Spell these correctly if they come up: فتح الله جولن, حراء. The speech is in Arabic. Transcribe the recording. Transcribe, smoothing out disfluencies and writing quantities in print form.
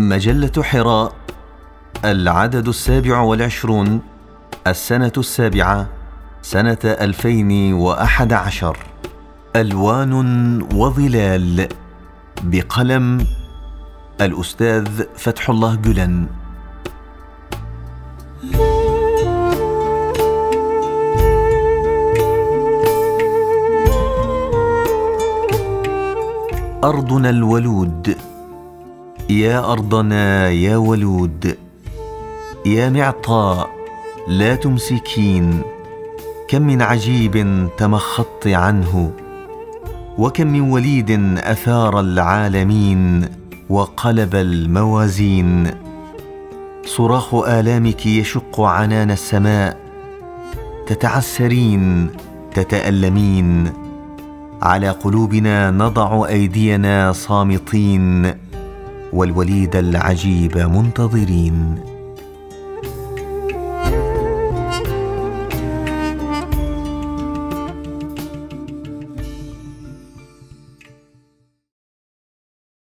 مجلة حراء، العدد 27، السنة 7، سنة 2011. ألوان وظلال، بقلم الأستاذ فتح الله جولن. أرضنا الولود، يا أرضنا يا ولود، يا معطاء لا تمسكين، كم من عجيب تمخضت عنه، وكم من وليد أثار العالمين وقلب الموازين. صراخ آلامك يشق عنان السماء، تتعسرين تتألمين، على قلوبنا نضع أيدينا صامتين، والوليد العجيب منتظرين.